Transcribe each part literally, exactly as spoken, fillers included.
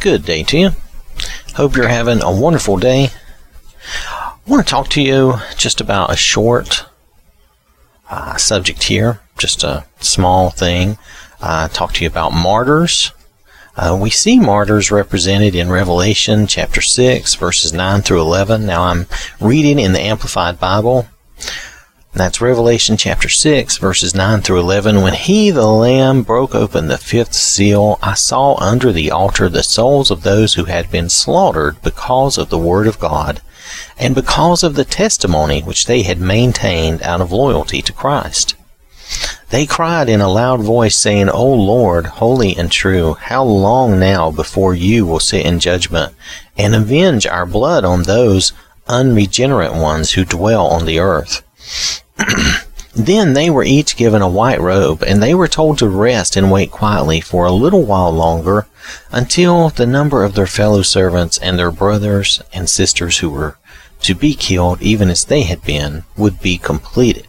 good day to you. Hope you're having a wonderful day. I want to talk to you just about a short uh, subject here, just a small thing. Uh, talk to you about martyrs. Uh, we see martyrs represented in Revelation chapter six, verses nine through eleven. Now I'm reading in the Amplified Bible. That's Revelation chapter six, verses nine through eleven. When he, the Lamb, broke open the fifth seal, I saw under the altar the souls of those who had been slaughtered because of the word of God and because of the testimony which they had maintained out of loyalty to Christ. They cried in a loud voice, saying, O Lord, holy and true, how long now before you will sit in judgment and avenge our blood on those unregenerate ones who dwell on the earth? Then they were each given a white robe, and they were told to rest and wait quietly for a little while longer, until the number of their fellow servants and their brothers and sisters who were to be killed, even as they had been, would be completed.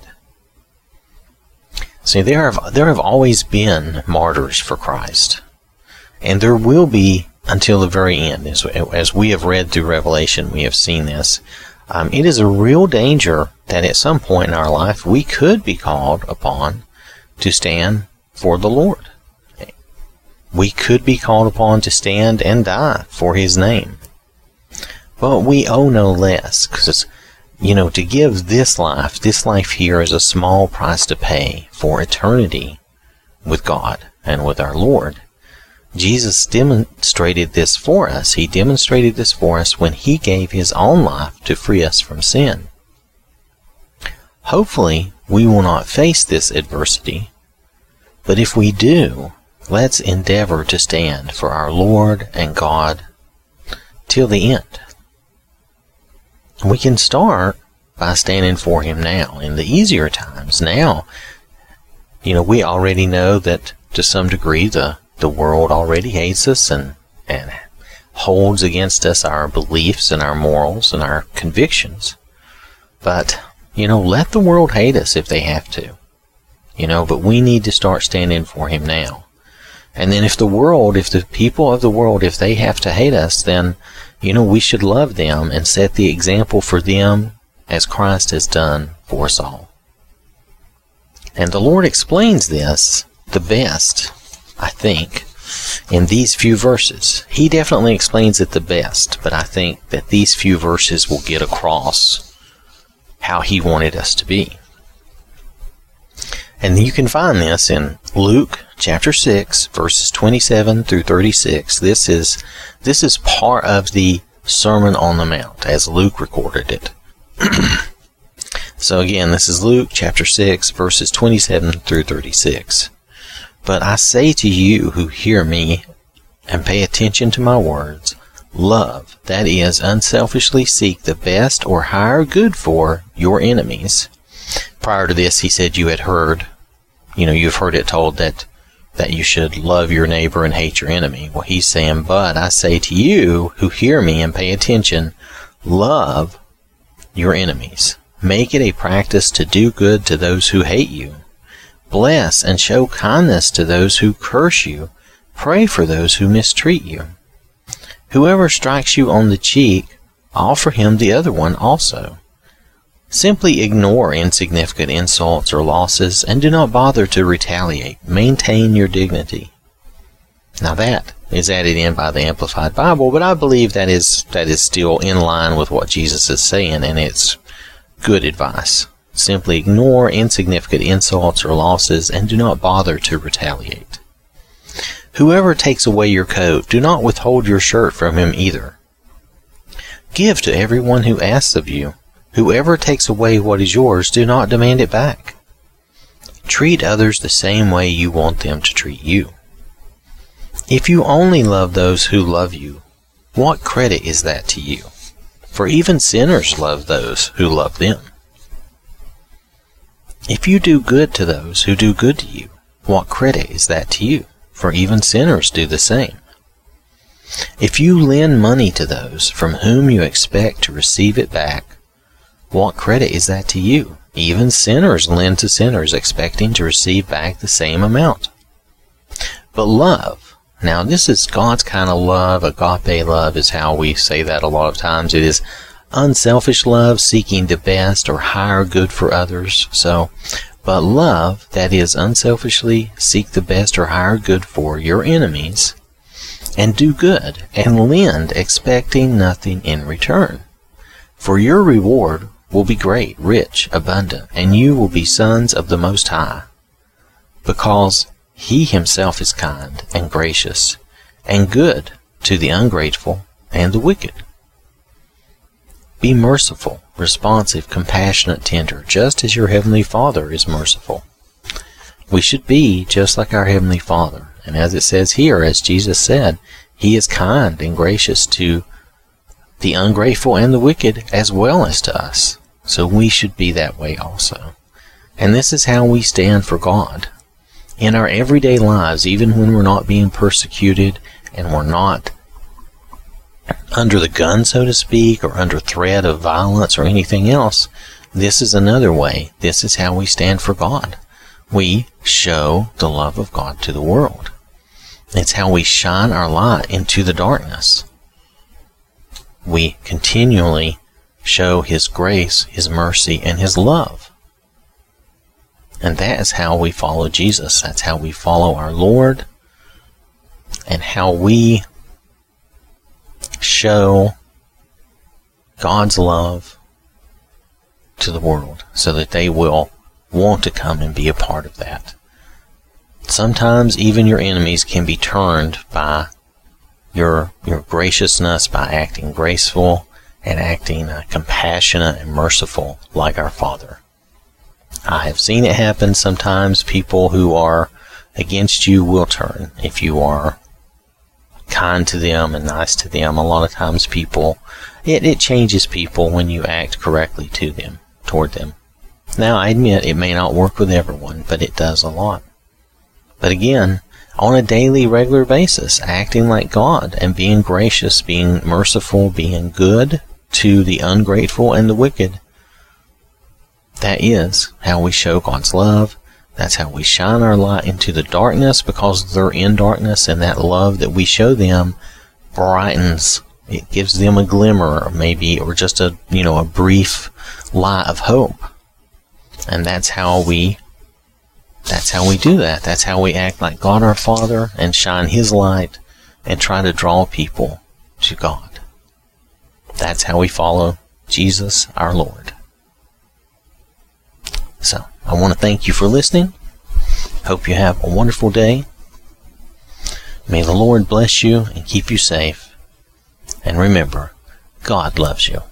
See, there have, there have always been martyrs for Christ, and there will be until the very end. As, as we have read through Revelation, we have seen this. Um, it is a real danger that at some point in our life we could be called upon to stand for the Lord. We could be called upon to stand and die for His name. But we owe no less, because, you know, to give this life, this life here is a small price to pay for eternity with God and with our Lord. Jesus demonstrated this for us. He demonstrated this for us when He gave His own life to free us from sin. Hopefully, we will not face this adversity, but if we do, let's endeavor to stand for our Lord and God till the end. We can start by standing for Him now, in the easier times. Now, you know, we already know that to some degree the The world already hates us and, and holds against us our beliefs and our morals and our convictions. But, you know, let the world hate us if they have to. You know, but we need to start standing for Him now. And then if the world, if the people of the world, if they have to hate us, then, you know, we should love them and set the example for them as Christ has done for us all. And the Lord explains this the best, I think, in these few verses. He definitely explains it the best, but I think that these few verses will get across how He wanted us to be. And you can find this in Luke chapter six, verses twenty-seven through thirty-six. This is, this is part of the Sermon on the Mount, as Luke recorded it. So again, this is Luke chapter six, verses twenty-seven through thirty-six. But I say to you who hear me and pay attention to my words, love, that is, unselfishly seek the best or higher good for your enemies. Prior to this, He said you had heard, you know, you've heard it told that, that you should love your neighbor and hate your enemy. Well, He's saying, but I say to you who hear me and pay attention, love your enemies. Make it a practice to do good to those who hate you. Bless and show kindness to those who curse you. Pray for those who mistreat you. Whoever strikes you on the cheek, offer him the other one also. Simply ignore insignificant insults or losses and do not bother to retaliate. Maintain your dignity. Now that is added in by the Amplified Bible, but I believe that is, that is still in line with what Jesus is saying, and it's good advice. Simply ignore insignificant insults or losses and do not bother to retaliate. Whoever takes away your coat, do not withhold your shirt from him either. Give to everyone who asks of you. Whoever takes away what is yours, do not demand it back. Treat others the same way you want them to treat you. If you only love those who love you, what credit is that to you? For even sinners love those who love them. If you do good to those who do good to you, what credit is that to you? For even sinners do the same. If you lend money to those from whom you expect to receive it back, what credit is that to you? Even sinners lend to sinners, expecting to receive back the same amount. But love, Now, this is God's kind of love. Agape love is how we say that a lot of times. It is unselfish love, seeking the best or higher good for others. So, but love that is unselfishly seek the best or higher good for your enemies, and do good, and lend, expecting nothing in return. For your reward will be great, rich, abundant, and you will be sons of the Most High, because He Himself is kind and gracious and good to the ungrateful and the wicked. Be merciful, responsive, compassionate, tender, just as your Heavenly Father is merciful. We should be just like our Heavenly Father. And as it says here, as Jesus said, He is kind and gracious to the ungrateful and the wicked as well as to us. So we should be that way also. And this is how we stand for God. In our everyday lives, even when we're not being persecuted and we're not under the gun, so to speak, or under threat of violence or anything else, this is another way. This is how we stand for God. We show the love of God to the world. It's how we shine our light into the darkness. We continually show His grace, His mercy, and His love. And that is how we follow Jesus. That's how we follow our Lord, and how we show God's love to the world so that they will want to come and be a part of that. Sometimes even your enemies can be turned by your your graciousness, by acting graceful and acting uh, compassionate and merciful like our Father. I have seen it happen. Sometimes people who are against you will turn if you are kind to them and nice to them. A lot of times people, it, it changes people when you act correctly to them, toward them. Now, I admit it may not work with everyone, but it does a lot. But again, on a daily, regular basis, acting like God and being gracious, being merciful, being good to the ungrateful and the wicked, that is how we show God's love. That's how we shine our light into the darkness, because they're in darkness, and that love that we show them brightens. It gives them a glimmer, maybe, or just a, you know, a brief light of hope. And that's how we, that's how we do that. That's how we act like God our Father and shine His light and try to draw people to God. That's how we follow Jesus our Lord. So, I want to thank you for listening. Hope you have a wonderful day. May the Lord bless you and keep you safe. And remember, God loves you.